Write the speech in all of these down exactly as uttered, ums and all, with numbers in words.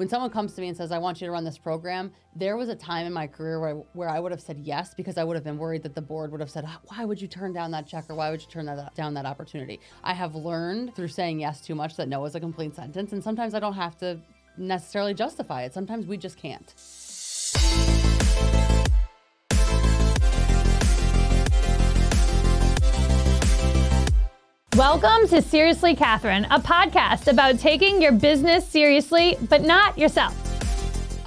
When someone comes to me and says, I want you to run this program, there was a time in my career where I, where I would have said yes, because I would have been worried that the board would have said, why would you turn down that check, or why would you turn that, down that opportunity? I have learned through saying yes too much that no is a complete sentence, and sometimes I don't have to necessarily justify it. Sometimes we just can't. Welcome to Seriously Catherine, a podcast about taking your business seriously, but not yourself.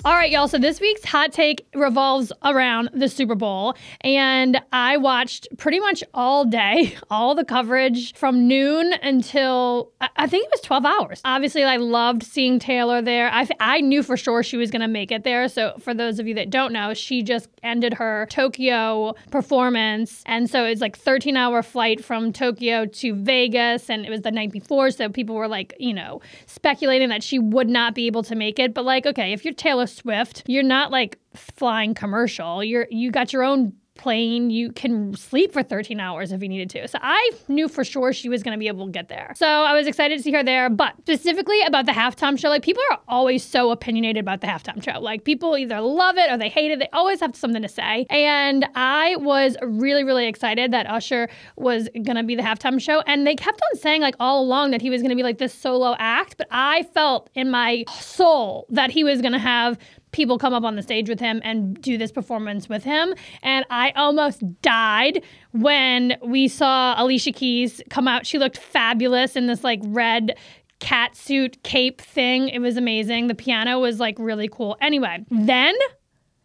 All right, y'all. So this week's hot take revolves around the Super Bowl. And I watched pretty much all day, all the coverage from noon until, I think it was twelve hours. Obviously, I loved seeing Taylor there. I, I knew for sure she was going to make it there. So for those of you that don't know, she just ended her Tokyo performance. And so it's like thirteen hour flight from Tokyo to Vegas. And it was the night before. So people were like, you know, speculating that she would not be able to make it. But like, okay, if you're Taylor Swift, you're not like flying commercial. You're you got your own plane. You can sleep for thirteen hours if you needed to. So I knew for sure she was going to be able to get there. So I was excited to see her there. But specifically about the halftime show, like people are always so opinionated about the halftime show. Like people either love it or they hate it. They always have something to say. And I was really, really excited that Usher was going to be the halftime show. And they kept on saying like all along that he was going to be like this solo act. But I felt in my soul that he was going to have people come up on the stage with him and do this performance with him. And I almost died when we saw Alicia Keys come out. She looked fabulous in this like red cat suit cape thing. It was amazing. The piano was like really cool. Anyway, then,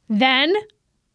then...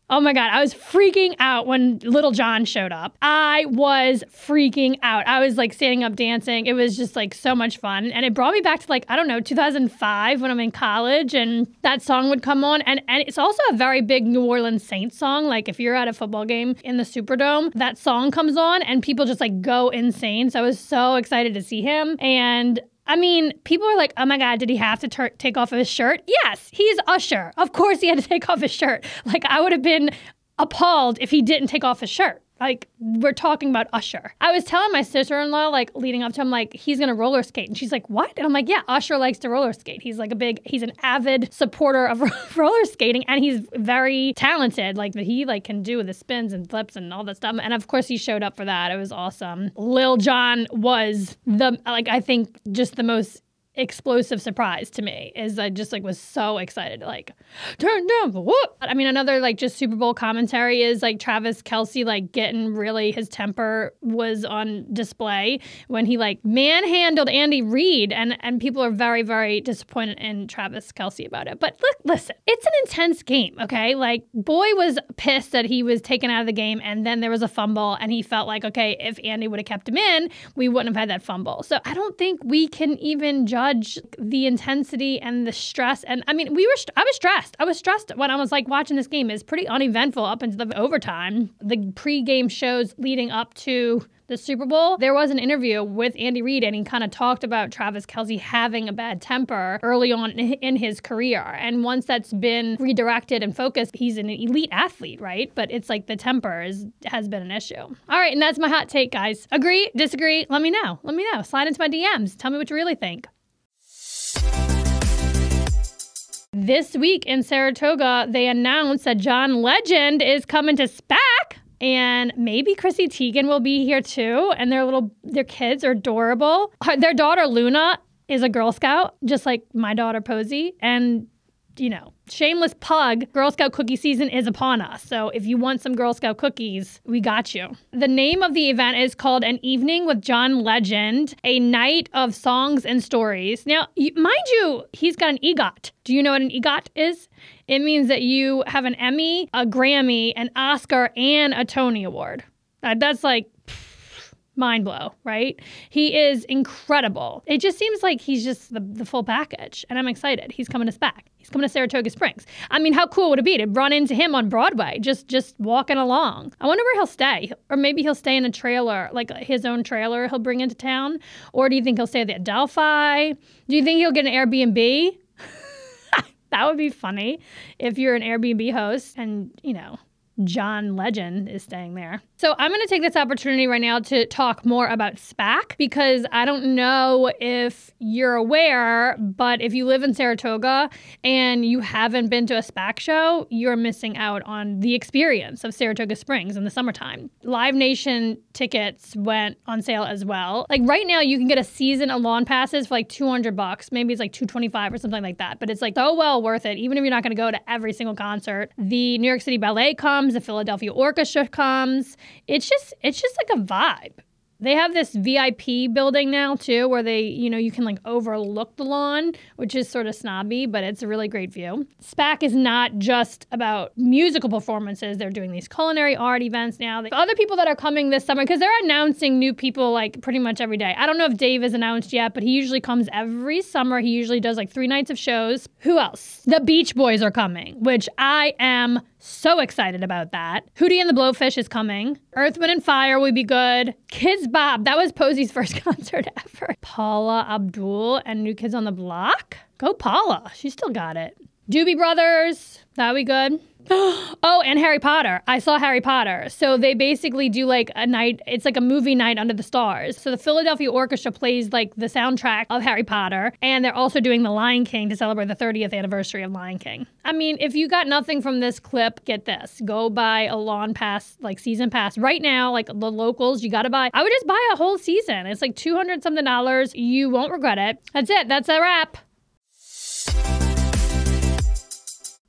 oh my God, I was freaking out when Lil Jon showed up. I was freaking out. I was like standing up dancing. It was just like so much fun. And it brought me back to like, I don't know, two thousand five when I'm in college and that song would come on. And, and it's also a very big New Orleans Saints song. Like if you're at a football game in the Superdome, that song comes on and people just like go insane. So I was so excited to see him. And I mean, people are like, oh my God, did he have to ter- take off his shirt? Yes, he's Usher. Of course he had to take off his shirt. Like, I would have been appalled if he didn't take off his shirt. Like, we're talking about Usher. I was telling my sister-in-law, like, leading up to him, like, he's going to roller skate. And she's like, what? And I'm like, yeah, Usher likes to roller skate. He's like a big, he's an avid supporter of roller skating. And he's very talented. Like, he, like, can do the spins and flips and all that stuff. And, of course, he showed up for that. It was awesome. Lil Jon was the, like, I think just the most explosive surprise to me is I just like was so excited, like turn down the whoop. I mean, another like just Super Bowl commentary is like Travis Kelce like getting really, his temper was on display when he like manhandled Andy Reid, and and people are very, very disappointed in Travis Kelce about it. But look, listen, it's an intense game, okay? Like boy was pissed that he was taken out of the game, and then there was a fumble, and he felt like, okay, if Andy would have kept him in, we wouldn't have had that fumble. So I don't think we can even judge the intensity and the stress. And I mean, we were, st- I was stressed. I was stressed when I was like watching this game. It was pretty uneventful up into the overtime. The pre-game shows leading up to the Super Bowl, there was an interview with Andy Reid, and he kind of talked about Travis Kelce having a bad temper early on in his career. And once that's been redirected and focused, he's an elite athlete, right? But it's like the temper is, has been an issue. All right, and that's my hot take, guys. Agree? Disagree? Let me know. Let me know. Slide into my D Ms. Tell me what you really think. This week in Saratoga, they announced that John Legend is coming to SPAC, and maybe Chrissy Teigen will be here too. And their little, their kids are adorable. Her, their daughter Luna is a Girl Scout, just like my daughter Posey. And you know, shameless plug, Girl Scout cookie season is upon us. So if you want some Girl Scout cookies, we got you. The name of the event is called An Evening with John Legend, a night of songs and stories. Now, mind you, he's got an EGOT. Do you know what an EGOT is? It means that you have an Emmy, a Grammy, an Oscar, and a Tony Award. That's like mind blow, right? He is incredible. It just seems like he's just the, the full package, and I'm excited. He's coming to SPAC. He's coming to Saratoga Springs. I mean, how cool would it be to run into him on Broadway, just just walking along? I wonder where he'll stay. Or maybe he'll stay in a trailer, like his own trailer he'll bring into town. Or do you think he'll stay at the Adelphi? Do you think he'll get an Airbnb? That would be funny if you're an Airbnb host and, you know, John Legend is staying there. So I'm going to take this opportunity right now to talk more about SPAC, because I don't know if you're aware, but if you live in Saratoga and you haven't been to a SPAC show, you're missing out on the experience of Saratoga Springs in the summertime. Live Nation tickets went on sale as well. Like right now you can get a season of lawn passes for like two hundred bucks. Maybe it's like two twenty-five or something like that, but it's like so well worth it. Even if you're not going to go to every single concert, the New York City Ballet comes, the Philadelphia Orchestra comes. It's just, it's just like a vibe. They have this V I P building now too, where they, you know, you can like overlook the lawn, which is sort of snobby, but it's a really great view. SPAC is not just about musical performances. They're doing these culinary art events now. The other people that are coming this summer, because they're announcing new people like pretty much every day. I don't know if Dave is announced yet, but he usually comes every summer. He usually does like three nights of shows. Who else? The Beach Boys are coming, which I am so excited about that. Hootie and the Blowfish is coming. Earth, Wind and Fire would be good. Kids Bop, that was Posey's first concert ever. Paula Abdul and New Kids on the Block. Go Paula, she still got it. Doobie Brothers, that would be good. Oh, and Harry Potter. I saw Harry Potter. So they basically do like a night, it's like a movie night under the stars. So the Philadelphia Orchestra plays like the soundtrack of Harry Potter, and they're also doing The Lion King to celebrate the thirtieth anniversary of Lion King. I mean, if you got nothing from this clip, get this. Go buy a lawn pass, like season pass. Right now, like the locals, you gotta buy. I would just buy a whole season. It's like two hundred something dollars. You won't regret it. That's it. That's a wrap.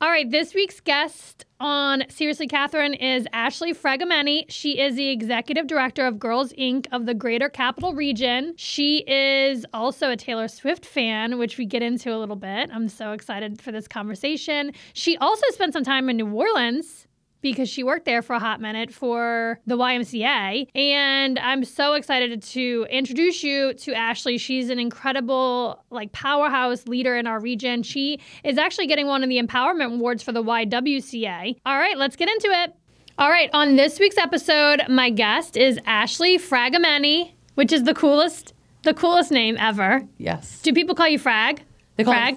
All right, this week's guest on Seriously Catherine is Ashli Fragomeni. She is the executive director of Girls, Incorporated of the Greater Capital Region. She is also a Taylor Swift fan, which we get into a little bit. I'm so excited for this conversation. She also spent some time in New Orleans, because she worked there for a hot minute for the Y M C A. And I'm so excited to introduce you to Ashli. She's an incredible, like, powerhouse leader in our region. She is actually getting one of the empowerment awards for the Y W C A. All right, let's get into it. All right, on this week's episode, my guest is Ashli Fragomeni, which is the coolest, the coolest name ever. Yes. Do people call you Frag? They call Frags?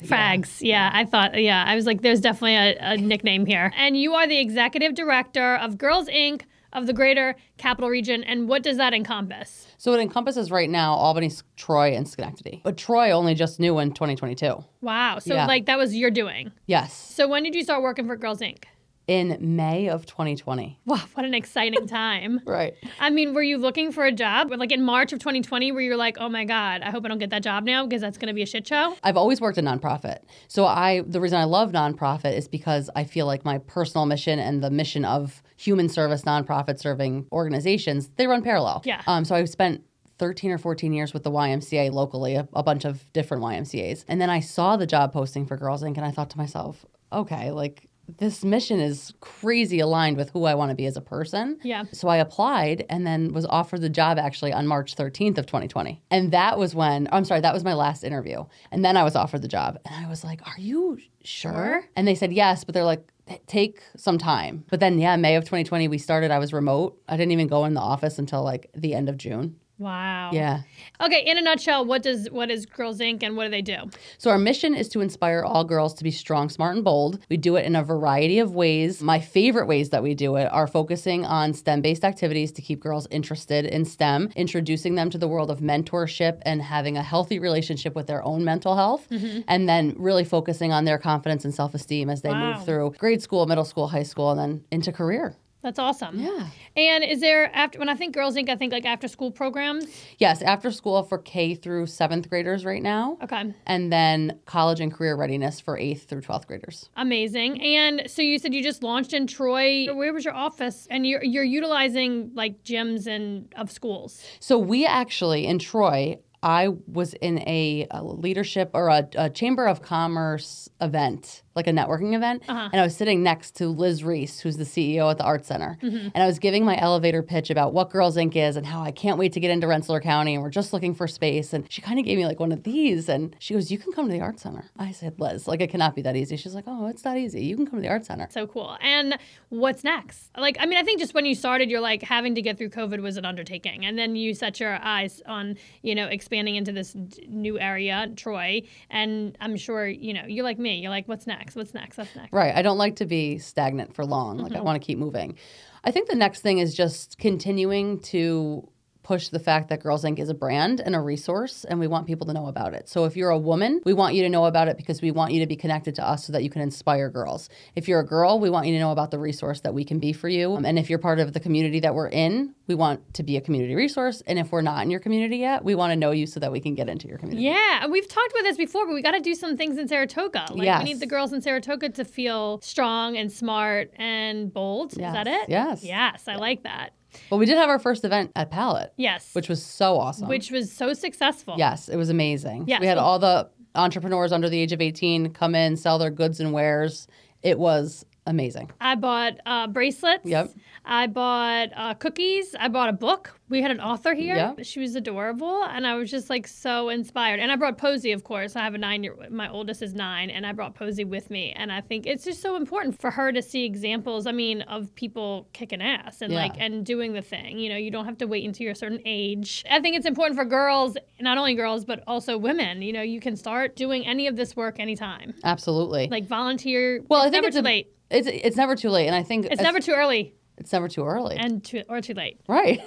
Them Frags. Frags, yeah. yeah. I thought, yeah. I was like, there's definitely a, a nickname here. And you are the executive director of Girls, Incorporated of the Greater Capital Region. And what does that encompass? So it encompasses right now Albany, Troy, and Schenectady. But Troy only just new in twenty twenty-two. Wow. So yeah. like that was your doing? Yes. So when did you start working for Girls, Incorporated? In May of twenty twenty. Wow, what an exciting time. Right. I mean, were you looking for a job? Like in March of twenty twenty, where you were like, oh my God, I hope I don't get that job now because that's going to be a shit show? I've always worked in nonprofit. So I, the reason I love nonprofit is because I feel like my personal mission and the mission of human service, nonprofit serving organizations, they run parallel. Yeah. Um, so I spent thirteen or fourteen years with the Y M C A locally, a, a bunch of different Y M C As. And then I saw the job posting for Girls, Incorporated, and I thought to myself, okay, like, this mission is crazy aligned with who I want to be as a person. Yeah. So I applied and then was offered the job actually on March thirteenth of twenty twenty. And that was when, I'm sorry, that was my last interview. And then I was offered the job. And I was like, are you sure? sure? And they said yes, but they're like, take some time. But then, yeah, May of twenty twenty, we started. I was remote. I didn't even go in the office until like the end of June. Wow. Yeah. Okay, in a nutshell, what does what is Girls, Incorporated and what do they do? So our mission is to inspire all girls to be strong, smart, and bold. We do it in a variety of ways. My favorite ways that we do it are focusing on STEM-based activities to keep girls interested in STEM, introducing them to the world of mentorship and having a healthy relationship with their own mental health, mm-hmm. and then really focusing on their confidence and self-esteem as they wow. move through grade school, middle school, high school, and then into career. That's awesome. Yeah. And is there, after when I think Girls, Incorporated, I think like after school programs? Yes, after school for K through seventh graders right now. Okay. And then college and career readiness for eighth through twelfth graders. Amazing. And so you said you just launched in Troy. Where was your office? And you're, you're utilizing like gyms and of schools. So we actually, in Troy, I was in a, a leadership or a, a Chamber of Commerce event, like a networking event, uh-huh. and I was sitting next to Liz Reese, who's the C E O at the Art Center, mm-hmm. and I was giving my elevator pitch about what Girls, Incorporated is and how I can't wait to get into Rensselaer County, and we're just looking for space, and she kind of gave me like one of these, and she goes, you can come to the Art Center. I said, Liz, like it cannot be that easy. She's like, oh, it's not easy. You can come to the Art Center. So cool. And what's next? Like, I mean, I think just when you started, you're like having to get through COVID was an undertaking, and then you set your eyes on, you know, experience expanding into this d- new area, Troy, and I'm sure, you know, you're like me. You're like, what's next? What's next? What's next? Right. I don't like to be stagnant for long. Like, mm-hmm. I want to keep moving. I think the next thing is just continuing to push the fact that Girls, Incorporated is a brand and a resource, and we want people to know about it. So if you're a woman, we want you to know about it because we want you to be connected to us so that you can inspire girls. If you're a girl, we want you to know about the resource that we can be for you. Um, and if you're part of the community that we're in, we want to be a community resource. And if we're not in your community yet, we want to know you so that we can get into your community. Yeah. We've talked about this before, but we got to do some things in Saratoga. Like, yes. We need the girls in Saratoga to feel strong and smart and bold. Yes. Is that it? Yes. Yes. I yeah. like that. Well, we did have our first event at Palette. Yes. Which was so awesome. Which was so successful. Yes. It was amazing. Yes. We had all the entrepreneurs under the age of eighteen come in, sell their goods and wares. It was amazing. I bought uh, bracelets. Yep. I bought uh, cookies. I bought a book. We had an author here. Yep. She was adorable. And I was just like so inspired. And I brought Posey, of course. I have a nine year my oldest is nine, and I brought Posey with me. And I think it's just so important for her to see examples, I mean, of people kicking ass and yeah. like and doing the thing. You know, you don't have to wait until you're a certain age. I think it's important for girls, not only girls, but also women. You know, you can start doing any of this work anytime. Absolutely. Like volunteer. Well, it's I think never it's too a, late. It's it's never too late. And I think it's never too early. It's never too early. And too, or too late. Right.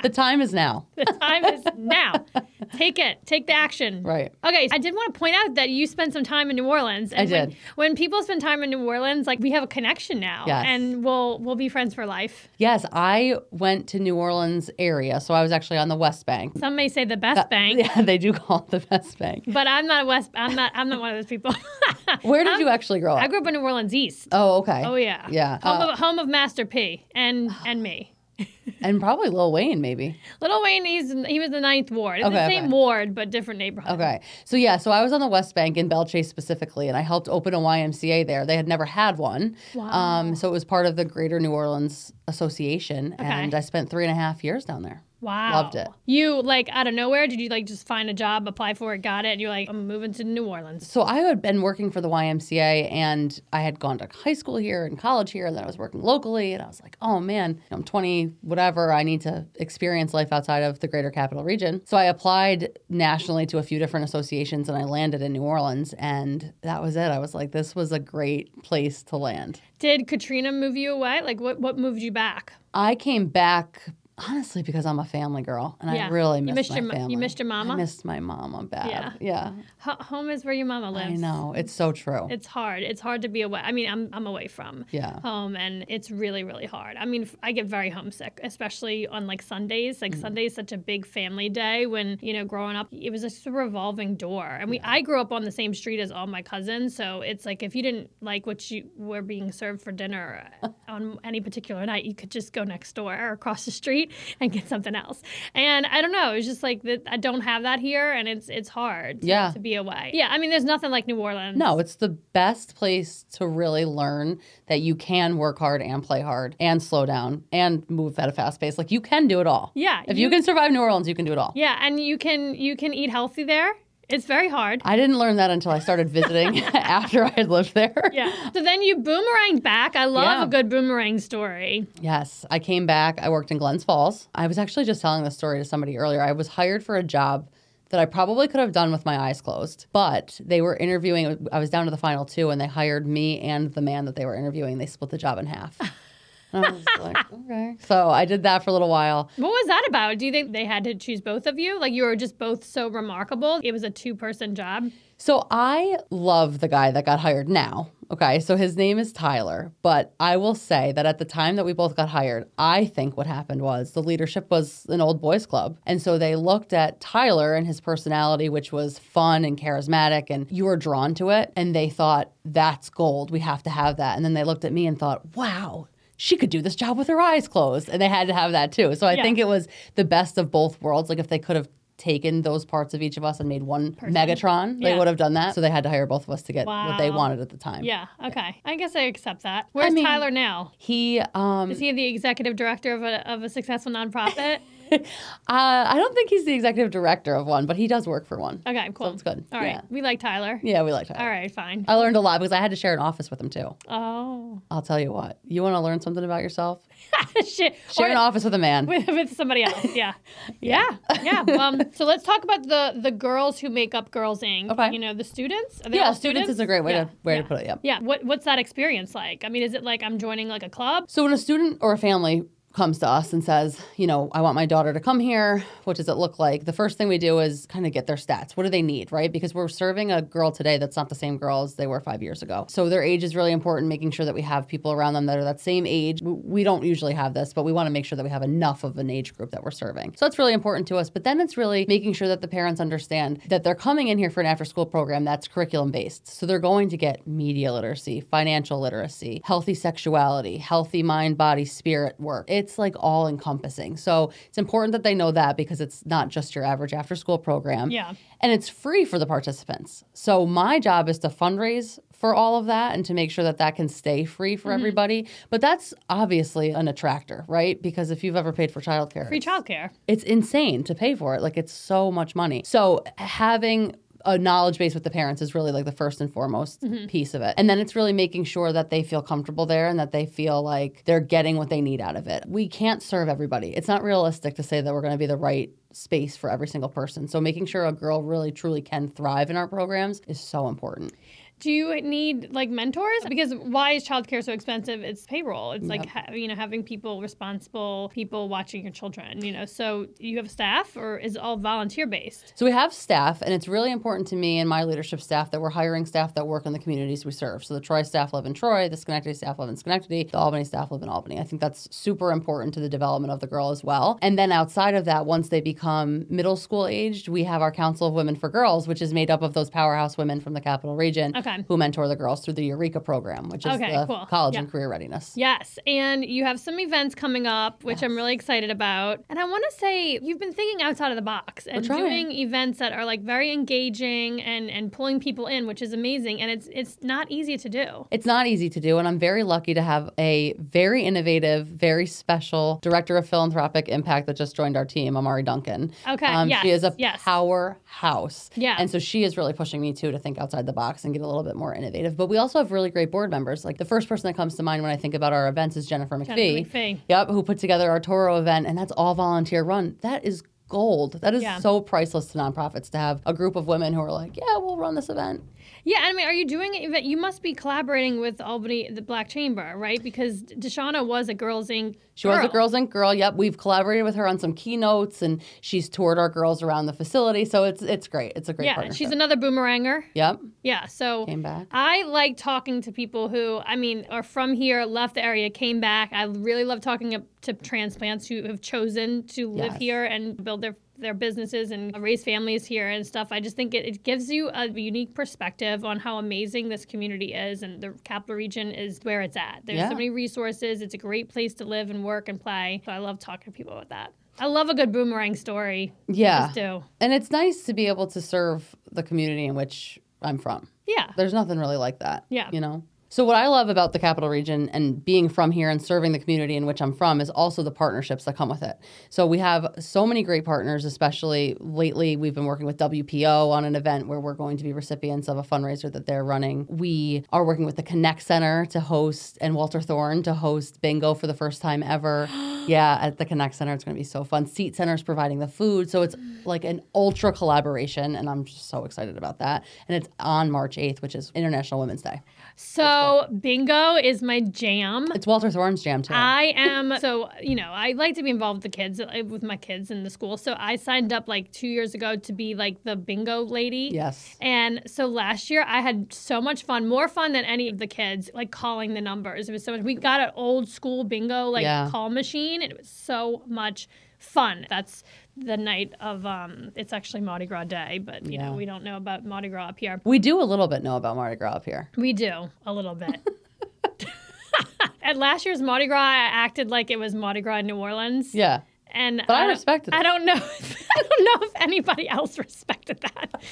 The time is now. The time is now. Take it. Take the action. Right. Okay. I did want to point out that you spent some time in New Orleans. And I did. When, when people spend time in New Orleans, like, we have a connection now. Yes. And we'll we'll be friends for life. Yes. I went to New Orleans area. So I was actually on the West Bank. Some may say the best that, bank. Yeah, they do call it the best bank. But I'm not a West I'm not I'm not one of those people. Where did I'm, you actually grow up? I grew up in New Orleans East. Oh, okay. Oh yeah. Yeah. Home uh, of home of Master P. And and me. And probably Lil Wayne, maybe. Lil Wayne, he's, he was the ninth ward. It's okay, the same okay. ward, but different neighborhood. Okay. So, yeah, so I was on the West Bank in Belle Chase specifically, and I helped open a Y M C A there. They had never had one. Wow. Um, so it was part of the Greater New Orleans Association, okay. and I spent three and a half years down there. Wow. Loved it. You, like, out of nowhere, did you, like, just find a job, apply for it, got it, and you're like, I'm moving to New Orleans? So I had been working for the Y M C A, and I had gone to high school here and college here, and then I was working locally, and I was like, oh, man, I'm twenty, whatever, I need to experience life outside of the Greater Capital Region. So I applied nationally to a few different associations, and I landed in New Orleans, and that was it. I was like, this was a great place to land. Did Katrina move you away? Like, what, what moved you back? I came back... Honestly, because I'm a family girl, and yeah. I really missed, missed my your, family. You missed your mama? I missed my mama bad. Yeah. yeah. H- home is where your mama lives. I know. It's so true. It's hard. It's hard to be away. I mean, I'm I'm away from yeah. home, and it's really, really hard. I mean, I get very homesick, especially on, like, Sundays. Like, mm. Sunday is such a big family day when, you know, growing up, it was just a revolving door. And we yeah. I grew up on the same street as all my cousins, so it's like if you didn't like what you were being served for dinner on any particular night, you could just go next door or across the street and get something else. And I don't know, it's just like that. I don't have that here, and it's it's hard to, yeah. to be away. Yeah, I mean, there's nothing like New Orleans. No, it's the best place to really learn that you can work hard and play hard and slow down and move at a fast pace. Like, you can do it all. Yeah. If you, you can survive New Orleans, you can do it all. Yeah, and you can you can eat healthy there. It's very hard. I didn't learn that until I started visiting after I had lived there. Yeah. So then you boomeranged back. I love yeah. a good boomerang story. Yes. I came back. I worked in Glens Falls. I was actually just telling this story to somebody earlier. I was hired for a job that I probably could have done with my eyes closed, but they were interviewing. I was down to the final two, and they hired me and the man that they were interviewing. They split the job in half. I was like, okay. So I did that for a little while. What was that about? Do you think they had to choose both of you? Like, you were just both so remarkable. It was a two-person job. So I love the guy that got hired now. Okay, so his name is Tyler, but I will say that at the time that we both got hired, I think what happened was the leadership was an old boys club. And so they looked at Tyler and his personality, which was fun and charismatic, and you were drawn to it. And they thought, that's gold. We have to have that. And then they looked at me and thought, wow, she could do this job with her eyes closed. And they had to have that too. So I yeah. think it was the best of both worlds. Like, if they could have taken those parts of each of us and made one person. Megatron, yeah. they would have done that. So they had to hire both of us to get wow. what they wanted at the time. Yeah. Okay. Yeah. I guess I accept that. Where's I mean, Tyler now? He um, is he the executive director of a of a successful nonprofit? uh, I don't think he's the executive director of one, but he does work for one. Okay, cool. So it's good. All right. Yeah. We like Tyler. Yeah, we like Tyler. All right, fine. I learned a lot because I had to share an office with him, too. Oh. I'll tell you what. You want to learn something about yourself? Shit. Share or an office with a man. With, with somebody else, yeah. yeah. Yeah. yeah. Um, so let's talk about the, the girls who make up Girls, Incorporated. Okay. You know, the students. Are they yeah, all students? students is a great way, yeah. to, way yeah. to put it, yeah. Yeah. What, what's that experience like? I mean, is it like I'm joining like a club? So when a student or a family comes to us and says, you know, I want my daughter to come here. What does it look like? The first thing we do is kind of get their stats. What do they need, right? Because we're serving a girl today that's not the same girl as they were five years ago. So their age is really important, making sure that we have people around them that are that same age. We don't usually have this, but we want to make sure that we have enough of an age group that we're serving. So that's really important to us. But then it's really making sure that the parents understand that they're coming in here for an after-school program that's curriculum-based. So they're going to get media literacy, financial literacy, healthy sexuality, healthy mind, body, spirit work. It's It's like all encompassing. So it's important that they know that because it's not just your average after school program. Yeah. And it's free for the participants. So my job is to fundraise for all of that and to make sure that that can stay free for mm-hmm. everybody. But that's obviously an attractor, right? Because if you've ever paid for childcare. Free childcare. It's insane to pay for it. Like it's so much money. So having a knowledge base with the parents is really like the first and foremost mm-hmm. piece of it. And then it's really making sure that they feel comfortable there and that they feel like they're getting what they need out of it. We can't serve everybody. It's not realistic to say that we're going to be the right space for every single person. So making sure a girl really truly can thrive in our programs is so important. Do you need, like, mentors? Because why is childcare so expensive? It's payroll. It's, like, yep. ha- you know, having people responsible, people watching your children, you know. So you have staff, or is it all volunteer-based? So we have staff, and it's really important to me and my leadership staff that we're hiring staff that work in the communities we serve. So the Troy staff live in Troy, the Schenectady staff live in Schenectady, the Albany staff live in Albany. I think that's super important to the development of the girl as well. And then outside of that, once they become middle school-aged, we have our Council of Women for Girls, which is made up of those powerhouse women from the Capital Region. Okay. Who mentor the girls through the Eureka program, which is okay, the cool. college yeah. and career readiness. Yes. And you have some events coming up, which yes. I'm really excited about. And I want to say you've been thinking outside of the box and doing events that are like very engaging and, and pulling people in, which is amazing. And it's it's not easy to do. It's not easy to do. And I'm very lucky to have a very innovative, very special director of philanthropic impact that just joined our team, Amari Duncan. Okay. Um, yes. She is a yes. powerhouse. Yeah. And so she is really pushing me, too, to think outside the box and get a little bit more innovative. But we also have really great board members. Like the first person that comes to mind when I think about our events is Jennifer McPhee. Jennifer McPhee. Yep, who put together our Toro event, and that's all volunteer run. That is gold. That is yeah. so priceless to nonprofits to have a group of women who are like, yeah, we'll run this event. Yeah, I mean, are you doing it? You must be collaborating with Albany, the Black Chamber, right? Because Deshauna was a Girls, Incorporated girl. She was a Girls, Incorporated girl, yep. We've collaborated with her on some keynotes, and she's toured our girls around the facility, so it's it's great. It's a great yeah, partnership. Yeah, she's another boomeranger. Yep. Yeah, so came back. I like talking to people who, I mean, are from here, left the area, came back. I really love talking to transplants who have chosen to live yes. here and build their their businesses and raise families here and stuff. I just think it, it gives you a unique perspective on how amazing this community is, and the Capital Region is where it's at. There's yeah. so many resources. It's a great place to live and work and play. So I love talking to people about that. I love a good boomerang story. Yeah. I just do. And it's nice to be able to serve the community in which I'm from. Yeah. There's nothing really like that. Yeah. You know? So what I love about the Capital Region and being from here and serving the community in which I'm from is also the partnerships that come with it. So we have so many great partners, especially lately. We've been working with W P O on an event where we're going to be recipients of a fundraiser that they're running. We are working with the Connect Center to host, and Walter Thorne to host Bingo for the first time ever. Yeah, at the Connect Center. It's going to be so fun. Seat Center's providing the food. So it's like an ultra collaboration, and I'm just so excited about that. And it's on March eighth, which is International Women's Day. So Bingo is my jam. It's Walter Thorne's jam, too. I am. So, you know, I like to be involved with the kids, with my kids in the school. So I signed up like two years ago to be like the Bingo lady. Yes. And so last year I had so much fun, more fun than any of the kids, like calling the numbers. It was so much. We got an old school Bingo like yeah. call machine. And it was so much fun. That's the night of, um, it's actually Mardi Gras Day, but, you yeah. know, we don't know about Mardi Gras up here. We do a little bit know about Mardi Gras up here. We do, a little bit. At last year's Mardi Gras, I acted like it was Mardi Gras in New Orleans. Yeah. And but I, I respected it. I don't know. I don't know if anybody else respected that.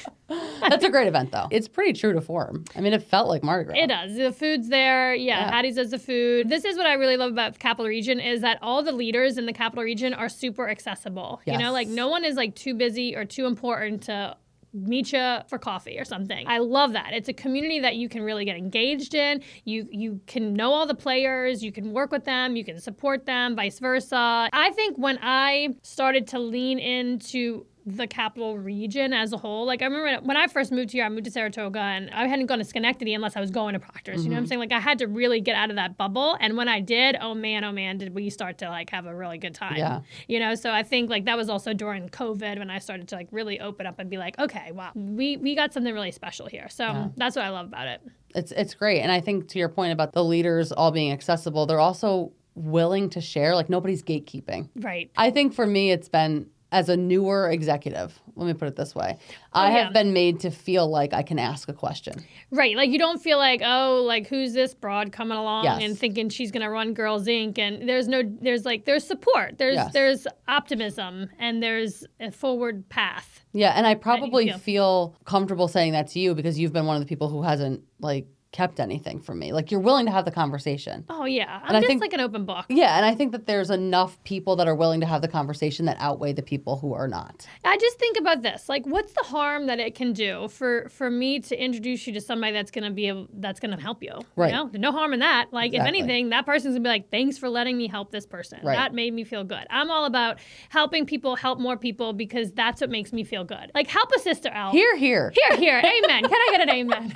That's a great event, though. It's pretty true to form. I mean, it felt like Mardi Gras. It does. The food's there. Yeah, yeah. Hattie's does the food. This is what I really love about Capital Region is that all the leaders in the Capital Region are super accessible. Yes. You know, like no one is like too busy or too important to meet you for coffee or something. I love that. It's a community that you can really get engaged in. You you can know all the players. You can work with them. You can support them, vice versa. I think when I started to lean into the Capital Region as a whole, like I remember when I first moved here, I moved to Saratoga and I hadn't gone to Schenectady unless I was going to Proctor's. Mm-hmm. You know what I'm saying? Like I had to really get out of that bubble. And when I did, oh man, oh man, did we start to like have a really good time. Yeah. You know, so I think like that was also during COVID when I started to like really open up and be like, okay, wow, we, we got something really special here. So yeah. That's what I love about it. It's, it's great. And I think to your point about the leaders all being accessible, they're also willing to share, like nobody's gatekeeping. Right. I think for me, it's been, as a newer executive, let me put it this way, oh, I yeah. have been made to feel like I can ask a question. Right. Like you don't feel like, oh, like who's this broad coming along yes. and thinking she's going to run Girls, Incorporated. And there's no, there's like, there's support. There's yes. there's optimism and there's a forward path. Yeah. And I probably feel. feel comfortable saying that to you because you've been one of the people who hasn't like kept anything from me. Like you're willing to have the conversation. Oh yeah. I'm and just think, like an open book. Yeah. And I think that there's enough people that are willing to have the conversation that outweigh the people who are not. I just think about this. Like what's the harm that it can do for, for me to introduce you to somebody that's going to be, a, that's going to help you. Right. You know? There's no harm in that. Like exactly. If anything, that person's gonna be like, thanks for letting me help this person. Right. That made me feel good. I'm all about helping people help more people because that's what makes me feel good. Like help a sister out. Here, here. Here, here. Amen. Can I get an amen?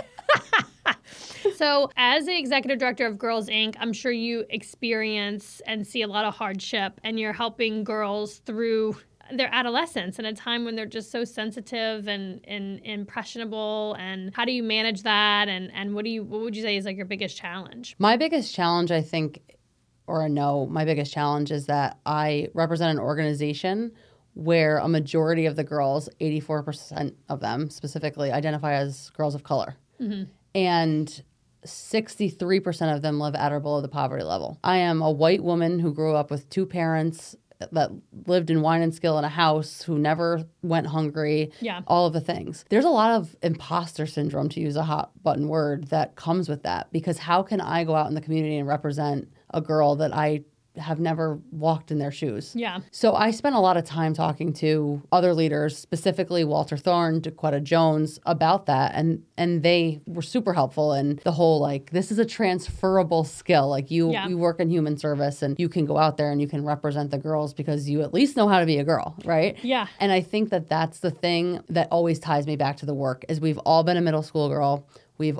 So as the executive director of Girls, Incorporated, I'm sure you experience and see a lot of hardship and you're helping girls through their adolescence in a time when they're just so sensitive and, and impressionable. And how do you manage that? And, and what do you what would you say is like your biggest challenge? My biggest challenge, I think, or no, my biggest challenge is that I represent an organization where a majority of the girls, eighty-four percent of them specifically, identify as girls of color. Mm-hmm. And sixty-three percent of them live at or below the poverty level. I am a white woman who grew up with two parents that lived in wine and skill in a house, who never went hungry, yeah. all of the things. There's a lot of imposter syndrome, to use a hot button word, that comes with that. Because how can I go out in the community and represent a girl that I have never walked in their shoes? Yeah. So I spent a lot of time talking to other leaders, specifically Walter Thorne, DeQuetta Jones, about that. And and they were super helpful. And the whole like, this is a transferable skill. Like you, yeah. you work in human service and you can go out there and you can represent the girls because you at least know how to be a girl, right? Yeah. And I think that that's the thing that always ties me back to the work is we've all been a middle school girl. We've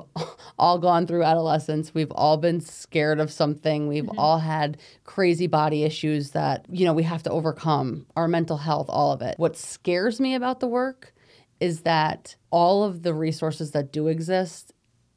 all gone through adolescence. We've all been scared of something. We've mm-hmm. all had crazy body issues that, you know, we have to overcome. Our mental health, all of it. What scares me about the work is that all of the resources that do exist,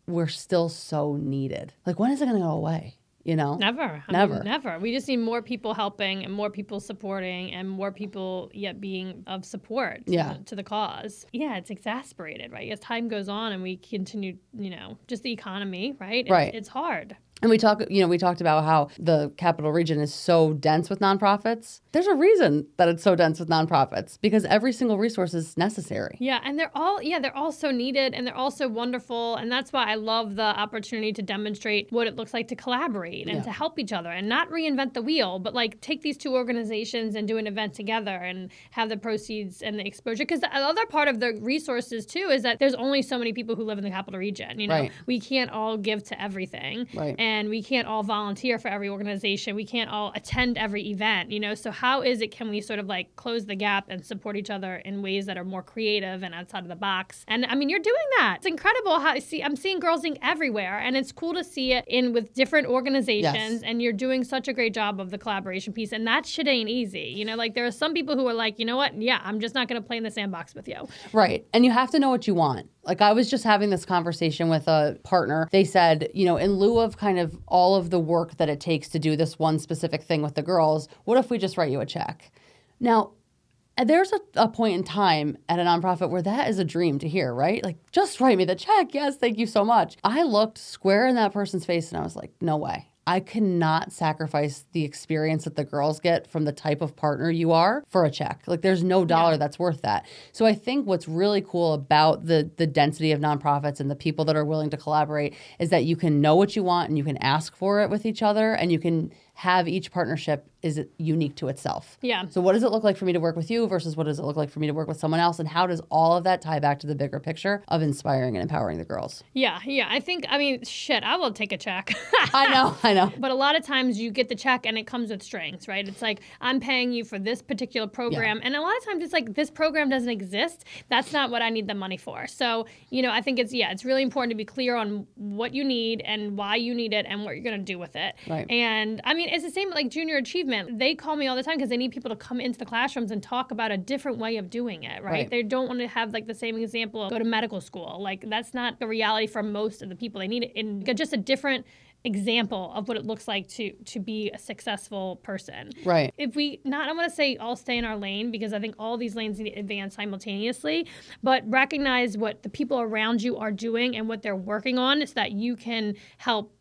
we're still so needed. Like, when is it going to go away? You know? Never. I never. Mean, never. We just need more people helping and more people supporting and more people yet being of support to, yeah. the, to the cause. Yeah, it's exasperated, right? As time goes on and we continue, you know, just the economy, right? It's, right. It's hard. And we talk, you know, we talked about how the Capital Region is so dense with nonprofits. There's a reason that it's so dense with nonprofits because every single resource is necessary. Yeah, and they're all, yeah, they're all so needed and they're all so wonderful. And that's why I love the opportunity to demonstrate what it looks like to collaborate and yeah. to help each other and not reinvent the wheel, but like take these two organizations and do an event together and have the proceeds and the exposure. Because the other part of the resources too is that there's only so many people who live in the Capital Region. You know, right. We can't all give to everything. Right. And And we can't all volunteer for every organization. We can't all attend every event, you know? So how is it can we sort of like close the gap and support each other in ways that are more creative and outside of the box? And I mean, you're doing that. It's incredible how I see, I'm seeing Girls, Incorporated everywhere. And it's cool to see it in with different organizations. Yes. And you're doing such a great job of the collaboration piece. And that shit ain't easy. You know, like there are some people who are like, you know what? Yeah, I'm just not going to play in the sandbox with you. Right. And you have to know what you want. Like I was just having this conversation with a partner. They said, you know, in lieu of kind of all of the work that it takes to do this one specific thing with the girls, what if we just write you a check? Now, there's a, a point in time at a nonprofit where that is a dream to hear, right? Like, just write me the check. Yes, thank you so much. I looked square in that person's face and I was like, no way. I cannot sacrifice the experience that the girls get from the type of partner you are for a check. Like, there's no dollar yeah. that's worth that. So I think what's really cool about the the density of nonprofits and the people that are willing to collaborate is that you can know what you want and you can ask for it with each other, and you can have each partnership is unique to itself. Yeah. So what does it look like for me to work with you versus what does it look like for me to work with someone else? And how does all of that tie back to the bigger picture of inspiring and empowering the girls? Yeah. Yeah. I think, I mean, shit, I will take a check. I know. I know. But a lot of times you get the check and it comes with strings, right? It's like, I'm paying you for this particular program. Yeah. And a lot of times it's like, this program doesn't exist. That's not what I need the money for. So, you know, I think it's, yeah, it's really important to be clear on what you need and why you need it and what you're going to do with it. Right. And I mean, I mean, it's the same like junior achievement. They call me all the time because they need people to come into the classrooms and talk about a different way of doing it, right? right. They don't want to have like the same example of go to medical school. Like, that's not the reality for most of the people. They need it in just a different example of what it looks like to to be a successful person. Right. If we not, I want to say all stay in our lane, because I think all these lanes need to advance simultaneously, but recognize what the people around you are doing and what they're working on so that you can help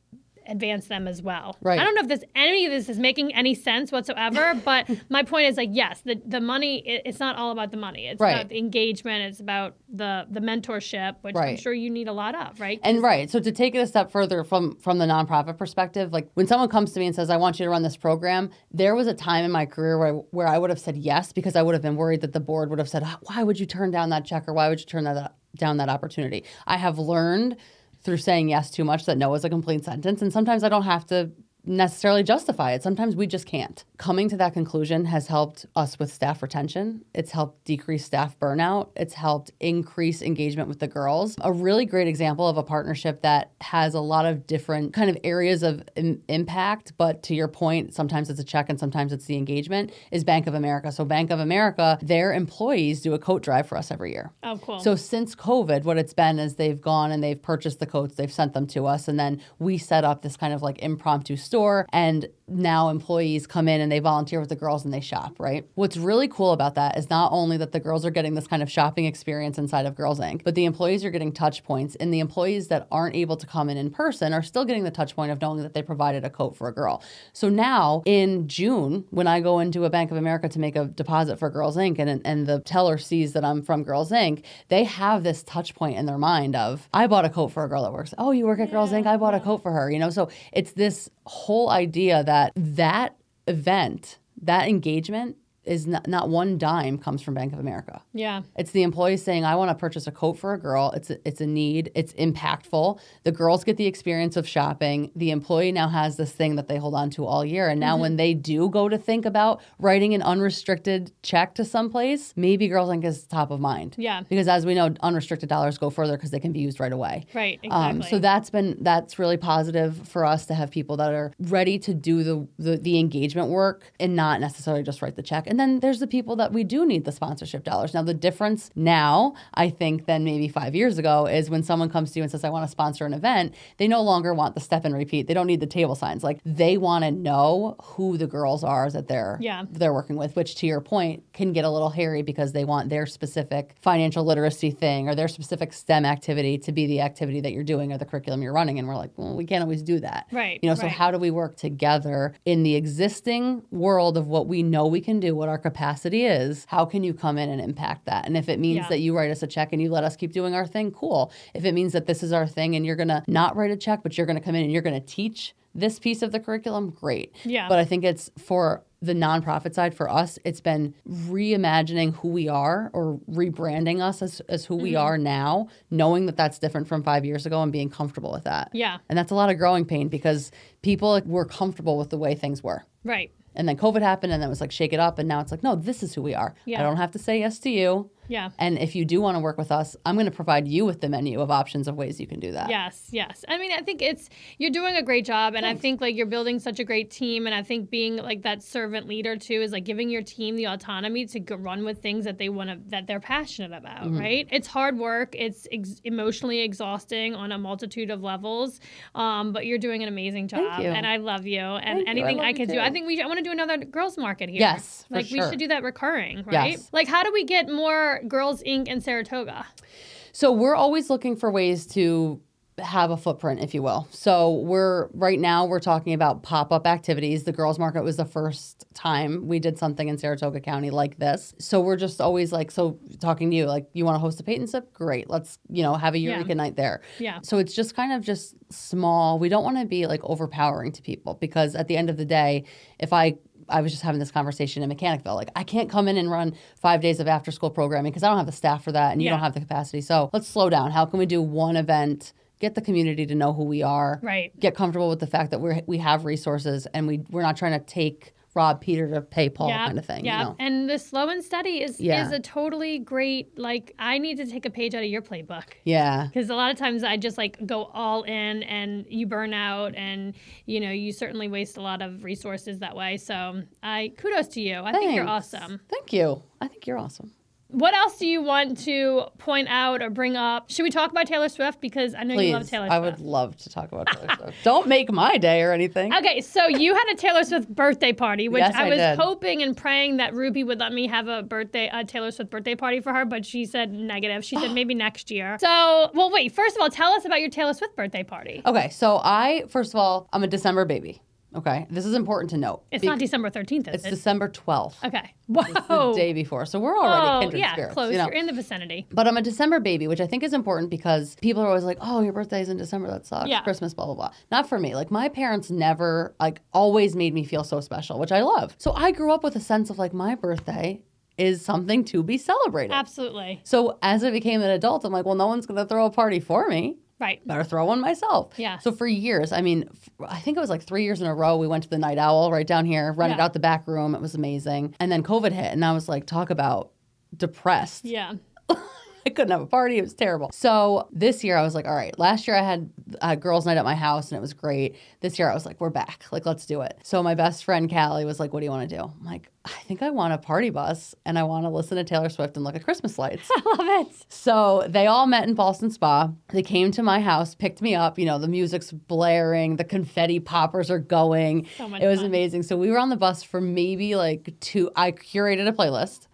advance them as well. Right. I don't know if this any of this is making any sense whatsoever, but my point is like, yes, the, the money, it, it's not all about the money. It's right. about the engagement. It's about the, the mentorship, which right. I'm sure you need a lot of, right? And right. So to take it a step further from, from the nonprofit perspective, like when someone comes to me and says, I want you to run this program, there was a time in my career where I, where I would have said yes, because I would have been worried that the board would have said, why would you turn down that check? Or why would you turn that down that opportunity? I have learned through saying yes too much that no is a complete sentence. And sometimes I don't have to necessarily justify it. Sometimes we just can't. Coming to that conclusion has helped us with staff retention. It's helped decrease staff burnout. It's helped increase engagement with the girls. A really great example of a partnership that has a lot of different kind of areas of im- impact, but to your point, sometimes it's a check and sometimes it's the engagement, is Bank of America. So Bank of America, their employees do a coat drive for us every year. Oh, cool. So since COVID, what it's been is they've gone and they've purchased the coats, they've sent them to us, and then we set up this kind of like impromptu store, and now employees come in and they volunteer with the girls and they shop, right? What's really cool about that is not only that the girls are getting this kind of shopping experience inside of Girls, Incorporated, but the employees are getting touch points, and the employees that aren't able to come in in person are still getting the touch point of knowing that they provided a coat for a girl. So now in June, when I go into a Bank of America to make a deposit for Girls, Incorporated, and, and the teller sees that I'm from Girls, Incorporated, they have this touch point in their mind of, I bought a coat for a girl that works. Oh, you work at Girls, Incorporated? I bought a coat for her, you know? So it's this whole idea that that event, that engagement, is not, not one dime comes from Bank of America. Yeah. It's the employees saying, I want to purchase a coat for a girl. It's a, it's a need. It's impactful. The girls get the experience of shopping. The employee now has this thing that they hold on to all year. And now mm-hmm. when they do go to think about writing an unrestricted check to someplace, maybe Girls Incorporated is top of mind. Yeah. Because as we know, unrestricted dollars go further because they can be used right away. Right, exactly. Um, so that's been, that's really positive for us to have people that are ready to do the, the, the engagement work and not necessarily just write the check. And then there's the people that we do need the sponsorship dollars. Now, the difference now, I think, than maybe five years ago is when someone comes to you and says, I want to sponsor an event, they no longer want the step and repeat. They don't need the table signs. Like, they want to know who the girls are that they're, yeah. they're working with, which, to your point, can get a little hairy because they want their specific financial literacy thing or their specific STEM activity to be the activity that you're doing or the curriculum you're running. And we're like, well, we can't always do that. Right. You know, so right. how do we work together in the existing world of what we know we can do, what our capacity is, how can you come in and impact that? And if it means yeah. that you write us a check and you let us keep doing our thing, cool. If it means that this is our thing and you're going to not write a check, but you're going to come in and you're going to teach this piece of the curriculum, great. Yeah. But I think it's for the nonprofit side, for us, it's been reimagining who we are or rebranding us as, as who mm-hmm. we are now, knowing that that's different from five years ago and being comfortable with that. Yeah. And that's a lot of growing pain because people were comfortable with the way things were. Right. And then COVID happened, and then it was like, shake it up. And now it's like, no, this is who we are. Yeah. I don't have to say yes to you. Yeah. And if you do want to work with us, I'm going to provide you with the menu of options of ways you can do that. Yes, yes. I mean, I think it's, you're doing a great job. And Thanks. I think like you're building such a great team. And I think being like that servant leader too is like giving your team the autonomy to go run with things that they want to, that they're passionate about, mm-hmm. right? It's hard work. It's ex- emotionally exhausting on a multitude of levels. Um, but you're doing an amazing job. Thank you. And I love you. And Thank anything you. I, I can do. I think we, I want to do another girls market here. Yes, for Like sure. we should do that recurring, right? Yes. Like how do we get more Girls Incorporated and Saratoga? So we're always looking for ways to have a footprint, if you will. So we're right now we're talking about pop-up activities. The girls market was the first time we did something in Saratoga County like this. So we're just always like, so talking to you, like, you want to host a paint and sip? Great. Let's, you know, have a Eureka yeah. night there. Yeah. So it's just kind of just small. We don't want to be like overpowering to people, because at the end of the day, if I I was just having this conversation in Mechanicville. Like, I can't come in and run five days of after-school programming because I don't have the staff for that, and yeah. you don't have the capacity. So let's slow down. How can we do one event, get the community to know who we are, right? Get comfortable with the fact that we we have resources, and we, we're not trying to take rob Peter to pay Paul yep. kind of thing. Yeah, you know? And the slow and steady is, yeah. is a totally great, like, I need to take a page out of your playbook. Yeah. Because a lot of times I just, like, go all in, and you burn out, and, you know, you certainly waste a lot of resources that way. So I kudos to you. I Thanks. think you're awesome. Thank you. I think you're awesome. What else do you want to point out or bring up? Should we talk about Taylor Swift? Because I know Please, you love Taylor Swift. I would love to talk about Taylor Swift. Don't make my day or anything. Okay, so you had a Taylor Swift birthday party, which yes, I, I was did. hoping and praying that Ruby would let me have a birthday, a Taylor Swift birthday party for her, but she said negative. She said maybe next year. So, well, wait, first of all, tell us about your Taylor Swift birthday party. Okay, so I, first of all, I'm a December baby. Okay, this is important to note. It's Be- not December thirteenth, is it's it? It's December twelfth. Okay. Whoa. It's the day before. So we're already oh, kindred yeah, spirits. Yeah, close. You know? You're in the vicinity. But I'm a December baby, which I think is important because people are always like, oh, your birthday's in December. That sucks. Yeah. Christmas, blah, blah, blah. Not for me. Like, my parents never, like, always made me feel so special, which I love. So I grew up with a sense of, like, my birthday is something to be celebrated. Absolutely. So as I became an adult, I'm like, well, no one's going to throw a party for me. Right. Better throw one myself. Yeah. So for years, I mean, I think it was like three years in a row, we went to the Night Owl right down here, rented yeah. out the back room. It was amazing. And then COVID hit, and I was like, talk about depressed. Yeah. I couldn't have a party. It was terrible. So this year I was like, all right, last year I had a girls' night at my house and it was great. This year I was like, we're back. Like, let's do it. So my best friend Callie was like, what do you want to do? I'm like, I think I want a party bus and I want to listen to Taylor Swift and look at Christmas lights. I love it. So they all met in Boston Spa. They came to my house, picked me up. You know, the music's blaring. The confetti poppers are going. So much It was fun. Amazing. So we were on the bus for maybe like two. I curated a playlist.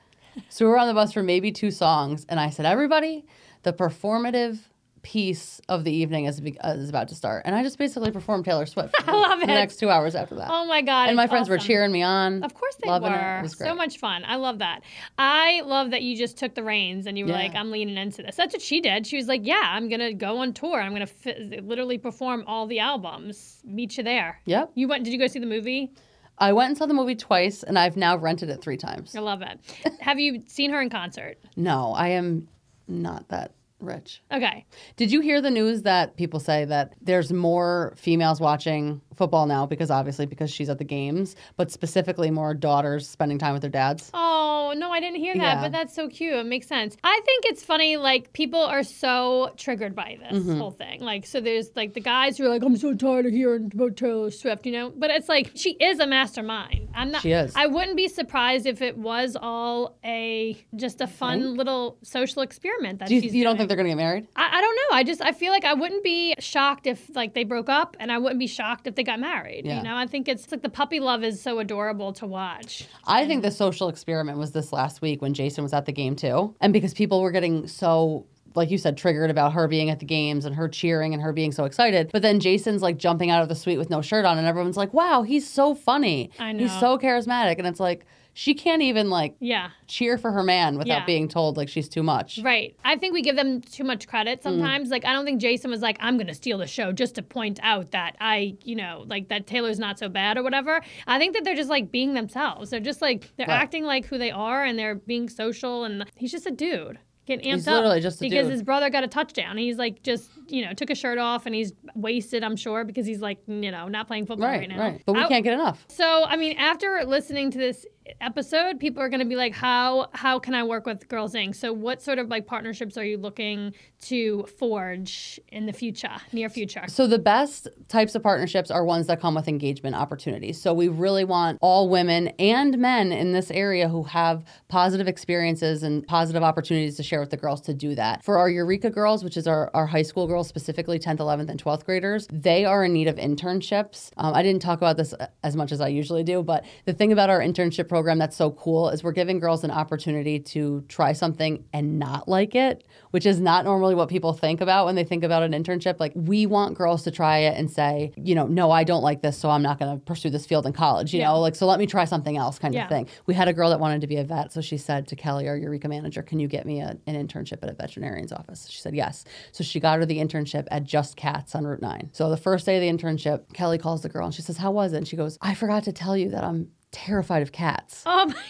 So we were on the bus for maybe two songs, and I said, everybody, the performative piece of the evening is is about to start. And I just basically performed Taylor Swift for I love the it. next two hours after that. Oh, my God. And my friends awesome. were cheering me on. Of course they loving were. It. It was great. So much fun. I love that. I love that you just took the reins and you were yeah. like, I'm leaning into this. That's what she did. She was like, yeah, I'm going to go on tour. I'm going fi- to literally perform all the albums. Meet you there. Yep. You went. Did you go see the movie? I went and saw the movie twice, and I've now rented it three times. I love it. Have you seen her in concert? No, I am not that rich. Okay. Did you hear the news that people say that there's more females watching football now because obviously because she's at the games, but specifically more daughters spending time with their dads? Oh, no, I didn't hear that, yeah. but that's so cute. It makes sense. I think it's funny, like, people are so triggered by this mm-hmm. whole thing. Like, so there's, like, the guys who are like, I'm so tired of hearing about Taylor Swift, you know? But it's like, she is a mastermind. I'm not. She is. I wouldn't be surprised if it was all a, just a fun right? little social experiment that Do you, she's you doing. Don't think they're gonna get married? I, I don't know. I just I feel like I wouldn't be shocked if like they broke up, and I wouldn't be shocked if they got married. Yeah. You know, I think it's like the puppy love is so adorable to watch. I and, think the social experiment was this last week when Jason was at the game too, and because people were getting so, like you said, triggered about her being at the games and her cheering and her being so excited. But then Jason's like jumping out of the suite with no shirt on, and everyone's like, "Wow, he's so funny. I know. He's so charismatic." And it's like, she can't even, like, yeah. cheer for her man without yeah. being told, like, she's too much. Right. I think we give them too much credit sometimes. Mm-hmm. Like, I don't think Jason was like, I'm going to steal the show just to point out that I, you know, like, that Taylor's not so bad or whatever. I think that they're just, like, being themselves. They're just, like, they're right. acting like who they are, and they're being social, and he's just a dude. Getting amped he's literally up just a because dude. His brother got a touchdown. He's like just, you know, took a shirt off and he's wasted, I'm sure, because he's like, you know, not playing football right, right now. Right. But we I, can't get enough. So, I mean, after listening to this episode, people are going to be like, how how can I work with Girls, Incorporated? So what sort of like partnerships are you looking to forge in the future, near future? So the best types of partnerships are ones that come with engagement opportunities. So we really want all women and men in this area who have positive experiences and positive opportunities to share with the girls to do that. For our Eureka girls, which is our, our high school girls, specifically tenth, eleventh, and twelfth graders, they are in need of internships. Um, I didn't talk about this as much as I usually do, but the thing about our internship program program that's so cool is we're giving girls an opportunity to try something and not like it, which is not normally what people think about when they think about an internship. Like, we want girls to try it and say, you know, no, I don't like this, so I'm not going to pursue this field in college, you yeah. know, like, so let me try something else kind yeah. of thing. We had a girl that wanted to be a vet, so she said to Kelly, our Eureka manager, can you get me a, an internship at a veterinarian's office? She said yes. So she got her the internship at Just Cats on Route nine. So the first day of the internship, Kelly calls the girl and she says, how was it? And she goes, I forgot to tell you that I'm terrified of cats. Oh my God.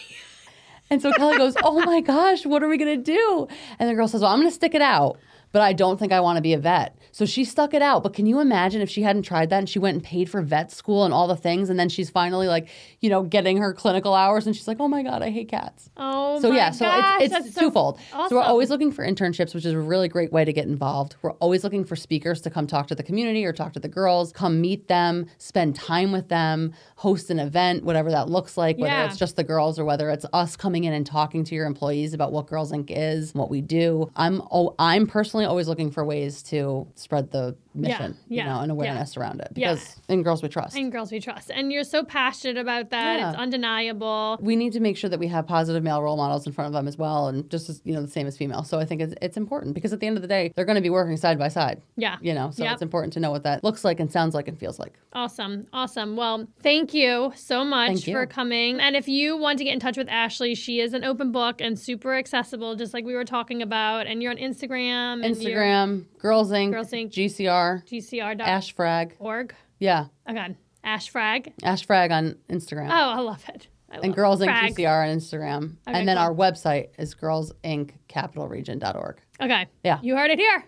And so Kelly goes, oh my gosh, what are we going to do? And the girl says, well, I'm going to stick it out, but I don't think I want to be a vet. So she stuck it out. But can you imagine if she hadn't tried that and she went and paid for vet school and all the things, and then she's finally, like, you know, getting her clinical hours and she's like, oh my God, I hate cats. Oh so, my yeah, so gosh. It's, it's twofold. So, awesome. So we're always looking for internships, which is a really great way to get involved. We're always looking for speakers to come talk to the community or talk to the girls, come meet them, spend time with them, host an event, whatever that looks like, whether yeah. it's just the girls or whether it's us coming in and talking to your employees about what Girls Incorporated is, what we do. I'm oh, I'm personally always looking for ways to spread the mission, yeah, yeah, you know, and awareness yeah. around it. Because yeah. in Girls We Trust. In Girls We Trust. And you're so passionate about that. Yeah. It's undeniable. We need to make sure that we have positive male role models in front of them as well, and just as, you know, the same as female. So I think it's, it's important because at the end of the day, they're going to be working side by side. Yeah. You know, so yep. it's important to know what that looks like and sounds like and feels like. Awesome. Awesome. Well, thank you so much you. for coming. And if you want to get in touch with Ashli, she is an open book and super accessible, just like we were talking about. And you're on Instagram. And Instagram, Girls Incorporated, Girls Incorporated, G C R. G C R. Ash Frag. Org. Yeah. Oh God. Ash Frag. Ash Frag on Instagram. Oh, I love it. I and love Girls Incorporated. G C R on Instagram. Okay, and then cool. Our website is girls inc capital region dot org. Okay. Yeah. You heard it here.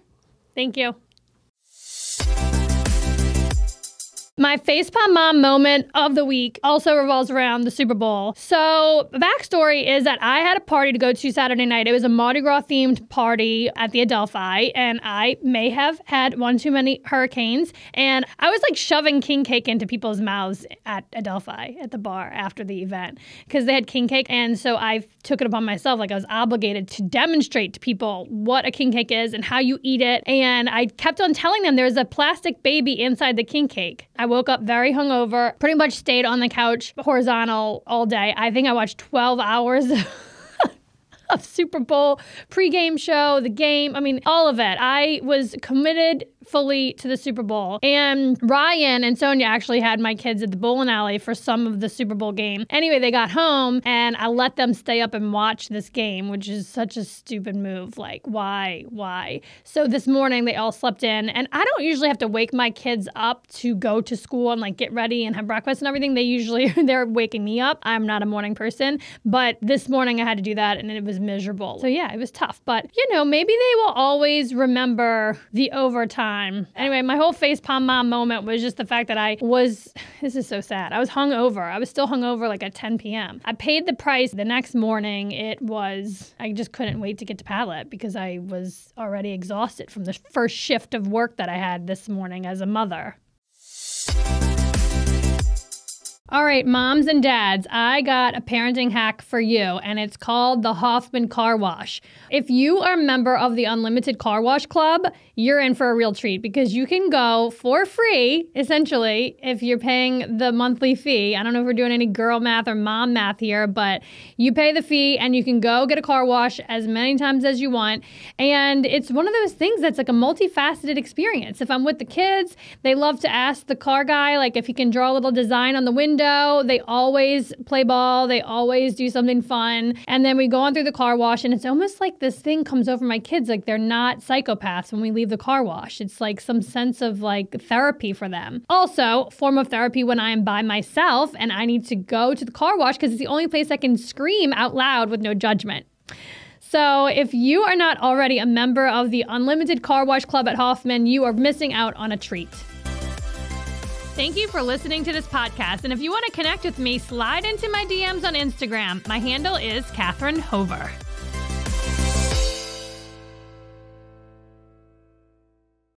Thank you. My facepalm mom moment of the week also revolves around the Super Bowl. So the backstory is that I had a party to go to Saturday night. It was a Mardi Gras themed party at the Adelphi, and I may have had one too many hurricanes. And I was like shoving king cake into people's mouths at Adelphi at the bar after the event because they had king cake. And so I took it upon myself, like I was obligated to demonstrate to people what a king cake is and how you eat it. And I kept on telling them there's a plastic baby inside the king cake. I woke up very hungover, pretty much stayed on the couch horizontal all day. I think I watched twelve hours of Super Bowl pregame show, the game, I mean, all of it. I was committed fully to the Super Bowl. And Ryan and Sonia actually had my kids at the bowling alley for some of the Super Bowl game. Anyway, they got home and I let them stay up and watch this game, which is such a stupid move. Like, why? Why? So this morning they all slept in, and I don't usually have to wake my kids up to go to school and like get ready and have breakfast and everything. They usually, they're waking me up. I'm not a morning person, but this morning I had to do that and it was miserable. So yeah, it was tough, but you know, maybe they will always remember the overtime. Anyway, my whole facepalm mom moment was just the fact that I was, this is so sad, I was hungover. I was still hungover like at ten p.m. I paid the price the next morning. It was, I just couldn't wait to get to Palette because I was already exhausted from the first shift of work that I had this morning as a mother. All right, moms and dads, I got a parenting hack for you, and it's called the Hoffman Car Wash. If you are a member of the Unlimited Car Wash Club, you're in for a real treat because you can go for free, essentially, if you're paying the monthly fee. I don't know if we're doing any girl math or mom math here, but you pay the fee and you can go get a car wash as many times as you want. And it's one of those things that's like a multifaceted experience. If I'm with the kids, they love to ask the car guy, like if he can draw a little design on the window. They always play ball. They always do something fun. And then we go on through the car wash, and it's almost like this thing comes over my kids. Like they're not psychopaths when we leave the car wash. It's like some sense of like therapy for them. Also, form of therapy when I am by myself and I need to go to the car wash because it's the only place I can scream out loud with no judgment. So if you are not already a member of the Unlimited Car Wash Club at Hoffman, you are missing out on a treat. Thank you for listening to this podcast. And if you want to connect with me, slide into my D Ms on Instagram. My handle is Catherine Hover.